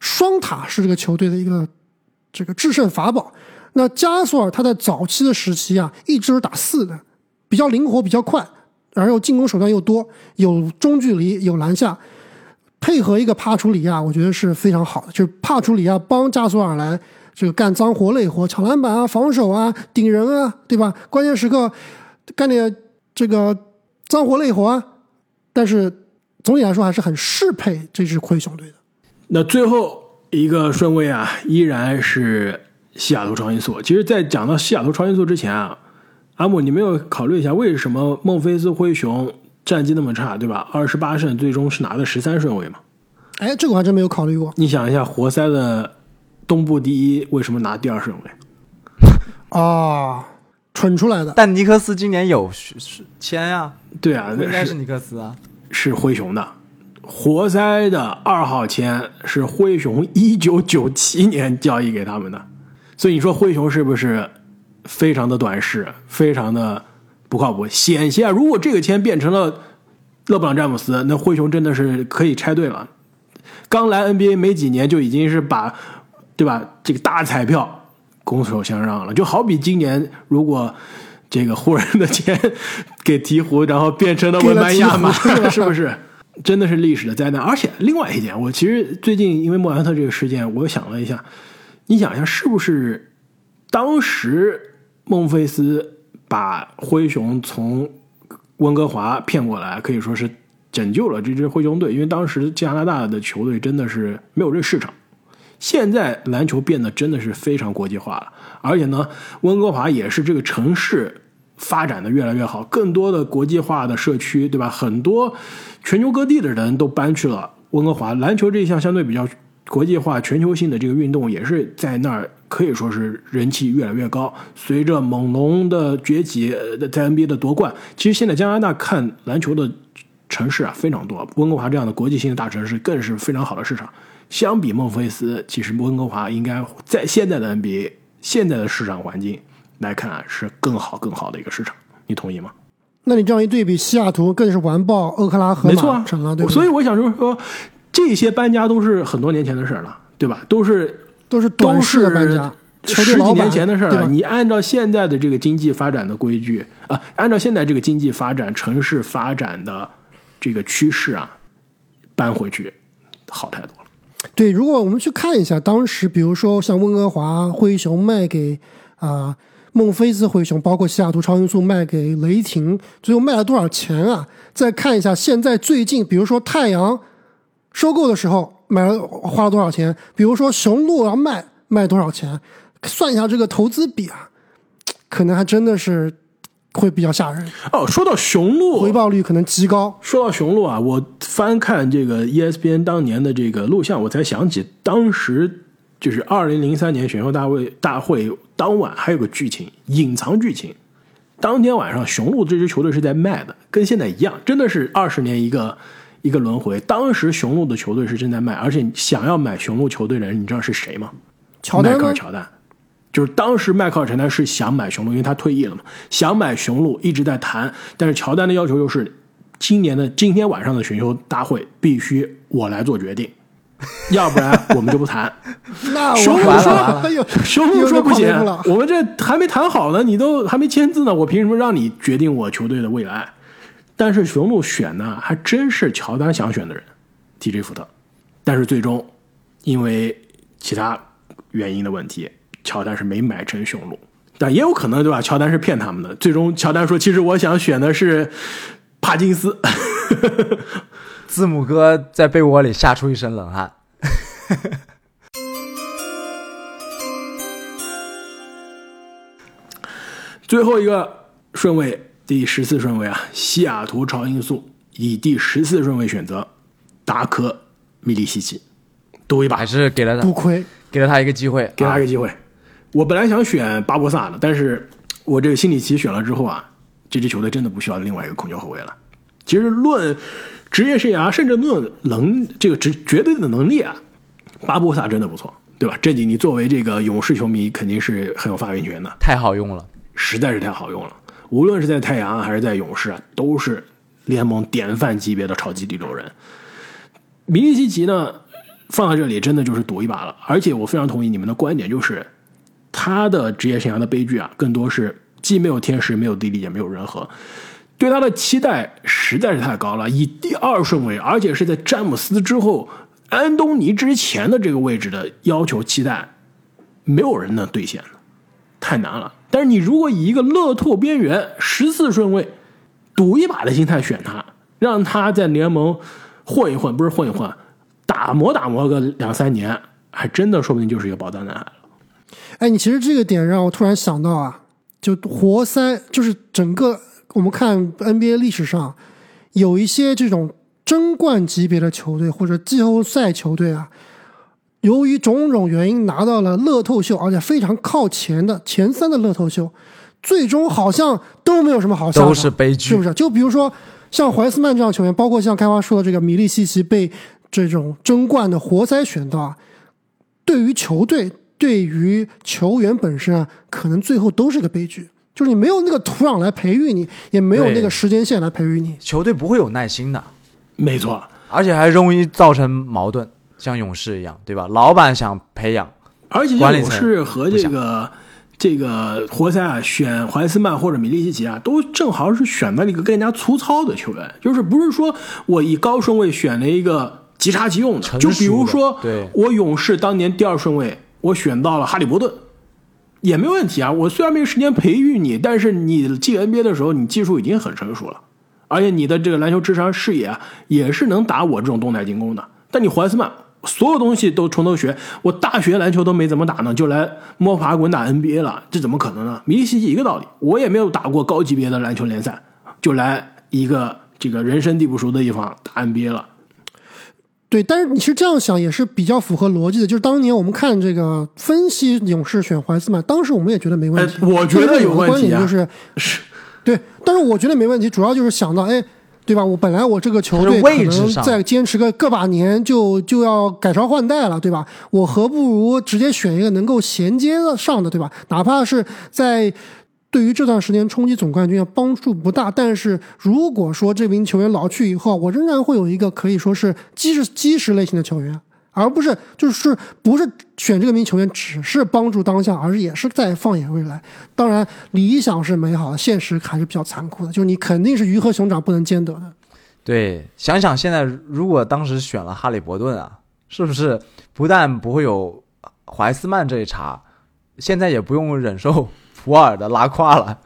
双塔，是这个球队的一个这个制胜法宝。那加索尔他在早期的时期啊，一直是打四的，比较灵活比较快，然后进攻手段又多，有中距离有篮下，配合一个帕楚里亚，我觉得是非常好的。就是帕楚里亚帮加索尔来这个干脏活累活，抢篮板啊，防守啊，顶人啊，对吧？关键时刻干点这个脏活累活啊。但是总体来说还是很适配这支灰熊队的。那最后一个顺位啊，依然是西雅图超音速。其实在讲到西雅图超音速之前啊，阿姆，你没有考虑一下为什么孟菲斯灰熊战绩那么差，对吧？28胜最终是拿的13顺位嘛。哎，这个我还真没有考虑过。你想一下，活塞的东部第一为什么拿第二顺位？哦，蠢出来的。但尼克斯今年有签啊。对啊，应该是尼克斯啊。是灰熊的。活塞的二号签是灰熊1997年交易给他们的。所以你说灰熊是不是非常的短视，非常的不靠谱？险些如果这个签变成了勒布朗詹姆斯，那灰熊真的是可以拆队了。刚来 NBA 没几年就已经是把，对吧，这个大彩票拱手相让了。就好比今年如果这个湖人的签给鹈鹕，然后变成了文班亚马，是不是真的是历史的灾难？而且另外一点，我其实最近因为莫兰特这个事件，我想了一下，你想一下，是不是当时孟菲斯把灰熊从温哥华骗过来，可以说是拯救了这支灰熊队，因为当时加拿大的球队真的是没有这市场。现在篮球变得真的是非常国际化了，而且呢，温哥华也是这个城市发展的越来越好，更多的国际化的社区，对吧？很多全球各地的人都搬去了温哥华，篮球这一项相对比较国际化、全球性的这个运动也是在那儿可以说是人气越来越高。随着猛龙的崛起，在 NBA 的夺冠，其实现在加拿大看篮球的城市啊非常多，温哥华这样的国际性的大城市更是非常好的市场。相比孟菲斯，其实温哥华应该在现在的 NBA 现在的市场环境来看啊，是更好的一个市场，你同意吗？那你这样一对比，西雅图更是完爆俄克拉荷马，没错啊，成了，对不对？所以我想说这些搬家都是很多年前的事了，对吧？都是短视的搬家，十几年前的事了。你按照现在的这个经济发展的规矩啊，按照现在这个经济发展、城市发展的这个趋势啊，搬回去好太多了。对，如果我们去看一下当时，比如说像温哥华灰熊卖给孟菲斯灰熊，包括西雅图超音速卖给雷霆，最后卖了多少钱啊？再看一下现在最近，比如说太阳收购的时候花了多少钱，比如说雄鹿要卖多少钱，算一下这个投资比啊，可能还真的是会比较吓人哦。说到雄鹿，回报率可能极高。说到雄鹿啊，我翻看这个 ESPN 当年的这个录像，我才想起当时就是2003年选秀大会当晚还有个剧情，隐藏剧情。当天晚上雄鹿这支球队是在卖的，跟现在一样，真的是20年一个轮回。当时雄鹿的球队是正在卖，而且想要买雄鹿球队的人，你知道是谁吗？麦克尔乔丹。就是当时麦克尔乔丹是想买雄鹿，因为他退役了嘛，想买雄鹿一直在谈，但是乔丹的要求就是今天晚上的选秀大会必须我来做决定，要不然我们就不谈。那雄鹿说不行，我们这还没谈好呢，你都还没签字呢，我凭什么让你决定我球队的未来？但是雄鹿选呢，还真是乔丹想选的人 TJ 福特，但是最终因为其他原因的问题，乔丹是没买成雄鹿。但也有可能，对吧，乔丹是骗他们的，最终乔丹说其实我想选的是帕金斯。字母哥在被窝里吓出一身冷汗。最后一个顺位第14顺位啊，西雅图超音速以第14顺位选择达科米利西奇，赌一把还是给了他，不亏，给了他一个机会，给他一个机会。我本来想选巴博萨的，但是我这个辛里奇选了之后啊，这支球队真的不需要另外一个控球后卫了。其实论职业生涯，甚至论这个绝对的能力啊，巴博萨真的不错，对吧？这你作为这个勇士球迷肯定是很有发言权的，太好用了，实在是太好用了。无论是在太阳还是在勇士啊，都是联盟典范级别的超级第六人。米利西奇呢，放在这里真的就是赌一把了。而且我非常同意你们的观点，就是他的职业生涯的悲剧啊，更多是既没有天时，没有地利，也没有人和。对他的期待实在是太高了，以第二顺位，而且是在詹姆斯之后、安东尼之前的这个位置的要求期待，没有人能兑现的，太难了。但是你如果以一个乐透边缘14顺位赌一把的心态选他，让他在联盟混一混，不是混一混，打磨个2-3年，还真的说不定就是一个爆炸男孩了。哎，你其实这个点让我突然想到啊，就活塞，就是整个我们看 NBA 历史上有一些这种争冠级别的球队或者季后赛球队啊，由于种种原因拿到了乐透秀，而且非常靠前的前3的乐透秀，最终好像都没有什么好下场，都是悲剧，是不是？就比如说像怀斯曼这样球员，包括像开花说的这个米利西奇被这种争冠的活塞选到，对于球队，对于球员本身啊，可能最后都是个悲剧，就是你没有那个土壤来培育你，也没有那个时间线来培育你，球队不会有耐心的，没错，而且还容易造成矛盾，像勇士一样，对吧？老板想培养，而且勇士和这个活塞啊，选怀斯曼或者米利西奇啊，都正好是选择了一个更加粗糙的球员，就是不是说我以高顺位选了一个即插即用的，就比如说我勇士当年第2顺位。我选到了哈利伯顿也没问题啊，我虽然没时间培育你，但是你进 NBA 的时候你技术已经很成熟了，而且你的这个篮球智商视野啊，也是能打我这种动态进攻的。但你怀斯曼所有东西都从头学，我大学篮球都没怎么打呢，就来摸爬滚打 NBA 了，这怎么可能呢？米利西奇一个道理，我也没有打过高级别的篮球联赛，就来一个这个人生地不熟的地方打 NBA 了。对，但是你是这样想也是比较符合逻辑的，就是当年我们看这个分析勇士选怀斯曼，当时我们也觉得没问题，我觉得有问题啊，就是对，但是我觉得没问题，主要就是想到，哎，对吧？我本来我这个球队可能再坚持个把年就要改朝换代了，对吧？我何不如直接选一个能够衔接上的，对吧？哪怕是在对于这段时间冲击总冠军帮助不大，但是如果说这名球员老去以后，我仍然会有一个可以说是基石类型的球员，而不是就是不是选这名球员只是帮助当下，而是也是在放眼未来。当然理想是美好的，现实还是比较残酷的，就是你肯定是鱼和熊掌不能兼得的。对，想想现在如果当时选了哈利伯顿啊，是不是不但不会有怀斯曼这一茬，现在也不用忍受普尔的拉胯了。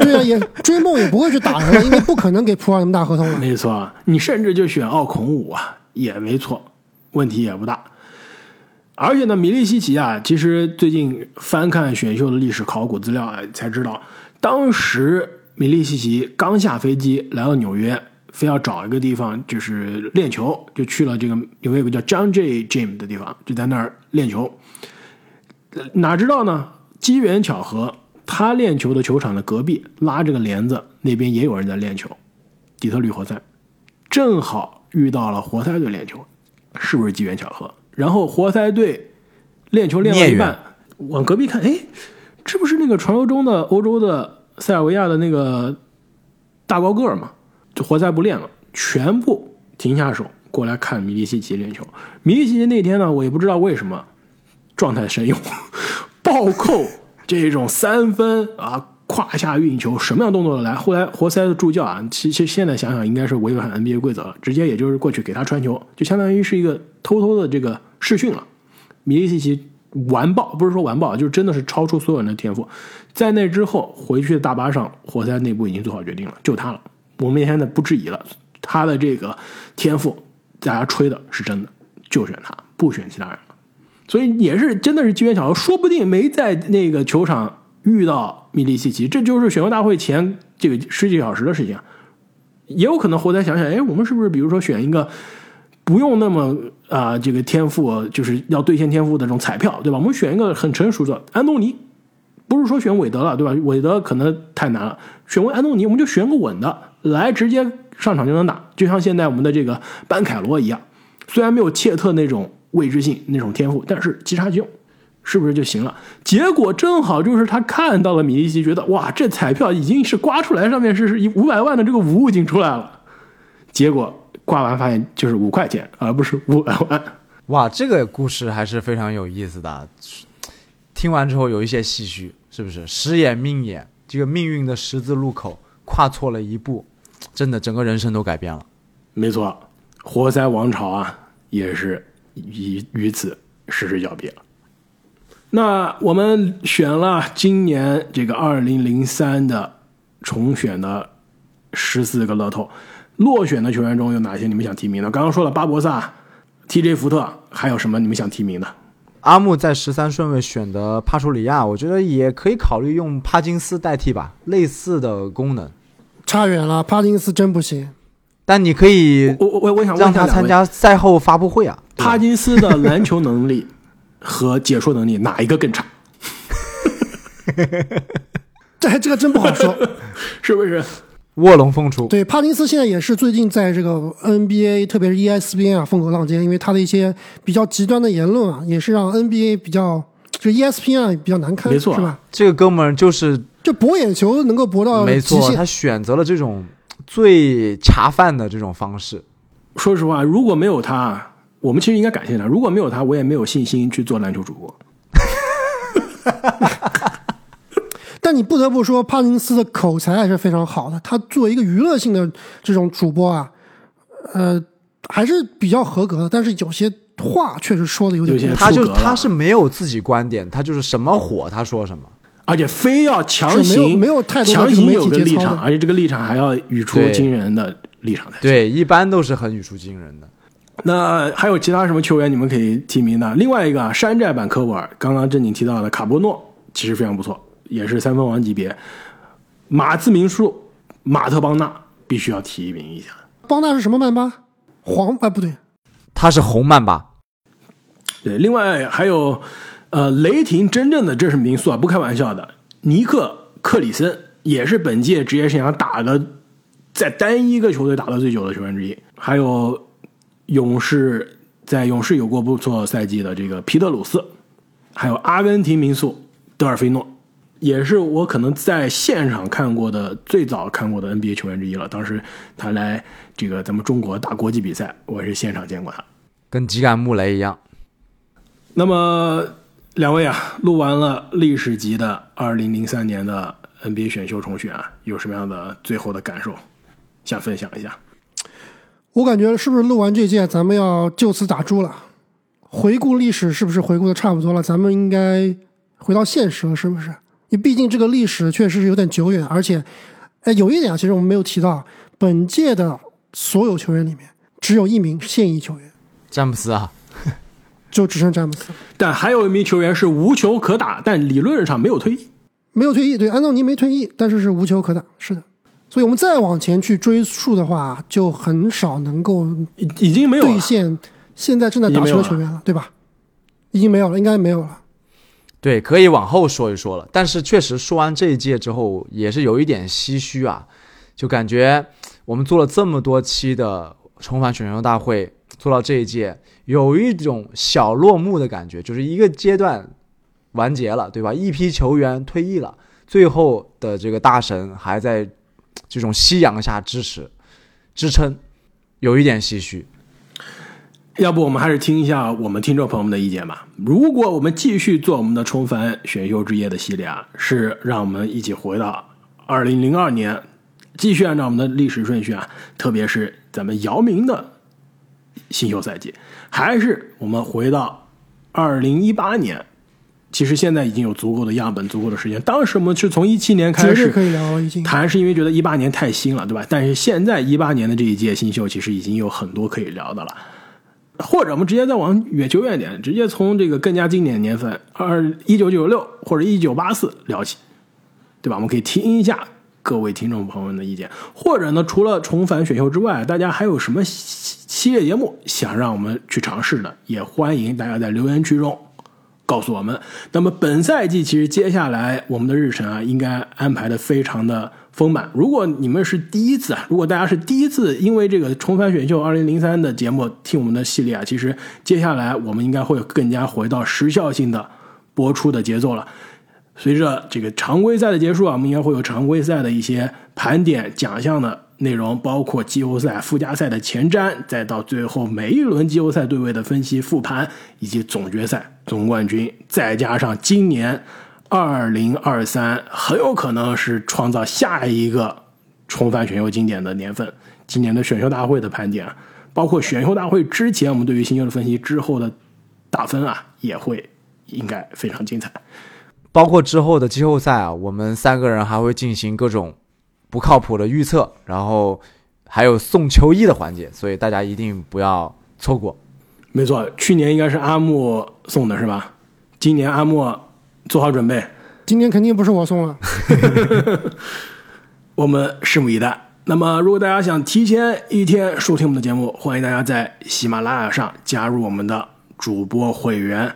对啊，也追梦也不会去打人，因为不可能给普尔那么大合同了。没错，你甚至就选奥孔武啊，也没错，问题也不大。而且呢，米利西奇啊，其实最近翻看选秀的历史考古资料啊，才知道当时米利西奇刚下飞机来到纽约，非要找一个地方就是练球，就去了这个纽约有个叫 John J. Gym 的地方，就在那儿练球。哪知道呢？机缘巧合。他练球的球场的隔壁拉这个帘子，那边也有人在练球，底特律活塞，正好遇到了活塞队练球，是不是机缘巧合？然后活塞队练球练到一半，往隔壁看，哎，这不是那个传说中的欧洲的塞尔维亚的那个大高个吗？就活塞不练了，全部停下手过来看米利西奇练球。米利西奇那天呢，我也不知道为什么状态神勇，暴扣。这种三分啊，胯下运球，什么样动作都来。后来活塞的助教啊，其实现在想想应该是违反 NBA 规则了，直接也就是过去给他传球，就相当于是一个偷偷的这个试训了。米利西奇完爆，不是说完爆，就是真的是超出所有人的天赋。在那之后回去的大巴上，活塞内部已经做好决定了，就他了，我们现在不质疑了，他的这个天赋大家吹的是真的，就选他，不选其他人。所以也是真的是机缘巧合，说不定没在那个球场遇到米利西奇，这就是选秀大会前这个十几个小时的事情，也有可能活塞想想，哎，我们是不是比如说选一个不用那么这个天赋就是要兑现天赋的这种彩票，对吧？我们选一个很成熟的安东尼，不是说选韦德了，对吧？韦德可能太难了，选安东尼我们就选个稳的来，直接上场就能打，就像现在我们的这个班凯罗一样，虽然没有切特那种未知性那种天赋，但是即插即用，是不是就行了？结果正好就是他看到了米利奇，觉得哇，这彩票已经是刮出来，上面是500万的这个5已经出来了，结果刮完发现就是5块钱，而不是500万。哇，这个故事还是非常有意思的，听完之后有一些唏嘘，是不是？时也命也，这个命运的十字路口跨错了一步，真的整个人生都改变了。没错，活塞王朝啊，也是于此失之交臂了。那我们选了今年这个2003的重选的14个乐透，落选的球员中有哪些你们想提名的？刚刚说了巴博萨、TJ 福特，还有什么你们想提名的？阿木在13顺位选的帕楚里亚，我觉得也可以考虑用帕金斯代替吧，类似的功能。差远了，帕金斯真不行。但你可以让他参加赛后发布会啊。帕金斯的篮球能力和解说能力哪一个更差？这个真不好说，是不是？卧龙凤雏。对，帕金斯现在也是最近在这个 NBA， 特别是 ESPN 啊，风口浪尖，因为他的一些比较极端的言论啊，也是让 NBA 比较，就 ESPN 啊比较难看，没错，是吧？这个哥们儿就是就博眼球能够博到极限，没错，他选择了这种最茶饭的这种方式。说实话，如果没有他，我们其实应该感谢他。如果没有他，我也没有信心去做篮球主播。但你不得不说，帕金斯的口才还是非常好的。他作为一个娱乐性的这种主播啊，还是比较合格的。但是有些话确实说的有点，他是没有自己观点，他就是什么火他说什么，而且非要强行没有太多强行有个立场，而且这个立场还要语出惊人的立场才行。对，一般都是很语出惊人的。那还有其他什么球员你们可以提名的？另外一个山寨版科沃尔，刚刚正经提到的卡波诺其实非常不错。也是3分王级别，马兹明树、马特邦纳必须要提名一下。邦纳是什么曼巴？黄不对，他是红曼巴。对，另外还有雷霆真正的这是名宿啊，不开玩笑的。尼克克里森也是本届职业生涯打的在单一个球队打的最久的球员之一。还有勇士，在勇士有过不错赛季的这个皮特鲁斯，还有阿根廷名宿德尔菲诺。也是我可能在现场看过的最早看过的 NBA 球员之一了。当时他来这个咱们中国打国际比赛，我是现场见过他，跟吉敢穆雷一样。那么两位啊，录完了历史级的2003年的 NBA 选秀重选啊，有什么样的最后的感受想分享一下？我感觉是不是录完这届咱们要就此打住了？回顾历史是不是回顾的差不多了？咱们应该回到现实了，是不是？因为毕竟这个历史确实是有点久远，而且有一点啊，其实我们没有提到，本届的所有球员里面只有一名现役球员，詹姆斯啊，就只剩詹姆斯。但还有一名球员是无球可打，但理论上没有退役。没有退役，对，安东尼没退役，但是是无球可打，是的。所以我们再往前去追溯的话，就很少能够已经没有兑现现在正在打球的球员了，对吧？已经没有了，应该没有了。对，可以往后说一说了，但是确实说完这一届之后也是有一点唏嘘啊，就感觉我们做了这么多期的重返选秀大会，做到这一届有一种小落幕的感觉，就是一个阶段完结了，对吧？一批球员退役了，最后的这个大神还在这种夕阳下支撑，有一点唏嘘。要不我们还是听一下我们听众朋友们的意见吧。如果我们继续做我们的重返选秀之夜的系列啊，是让我们一起回到2002年，继续按照我们的历史顺序啊，特别是咱们姚明的新秀赛季，还是我们回到2018年？其实现在已经有足够的样本，足够的时间。当时我们是从17年开始谈，是因为觉得18年太新了，对吧？但是现在18年的这一届新秀，其实已经有很多可以聊的了。或者我们直接再往远久远点，直接从这个更加经典的年份1996或者1984聊起，对吧？我们可以听一下各位听众朋友们的意见，或者呢，除了重返选秀之外，大家还有什么系列节目想让我们去尝试的，也欢迎大家在留言区中告诉我们。那么本赛季其实接下来我们的日程啊，应该安排的非常的丰满。如果大家是第一次因为这个重返选秀2003的节目听我们的系列啊，其实接下来我们应该会更加回到时效性的播出的节奏了。随着这个常规赛的结束啊，我们应该会有常规赛的一些盘点奖项的内容，包括季后赛、附加赛的前瞻，再到最后每一轮季后赛对位的分析复盘，以及总决赛、总冠军，再加上今年2023很有可能是创造下一个重返选秀经典的年份。今年的选秀大会的盘点，包括选秀大会之前我们对于新秀的分析，之后的打分啊，也会应该非常精彩。包括之后的季后赛啊，我们三个人还会进行各种不靠谱的预测，然后还有送球衣的环节，所以大家一定不要错过。没错，去年应该是阿莫送的是吧？今年阿莫做好准备，今年肯定不是我送了。我们拭目以待。那么如果大家想提前一天收听我们的节目，欢迎大家在喜马拉雅上加入我们的主播会员。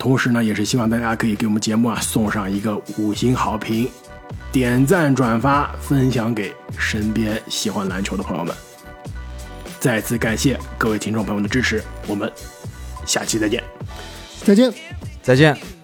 同时呢，也是希望大家可以给我们节目啊送上一个5星好评，点赞、转发、分享给身边喜欢篮球的朋友们。再次感谢各位听众朋友们的支持，我们下期再见。再见，再见。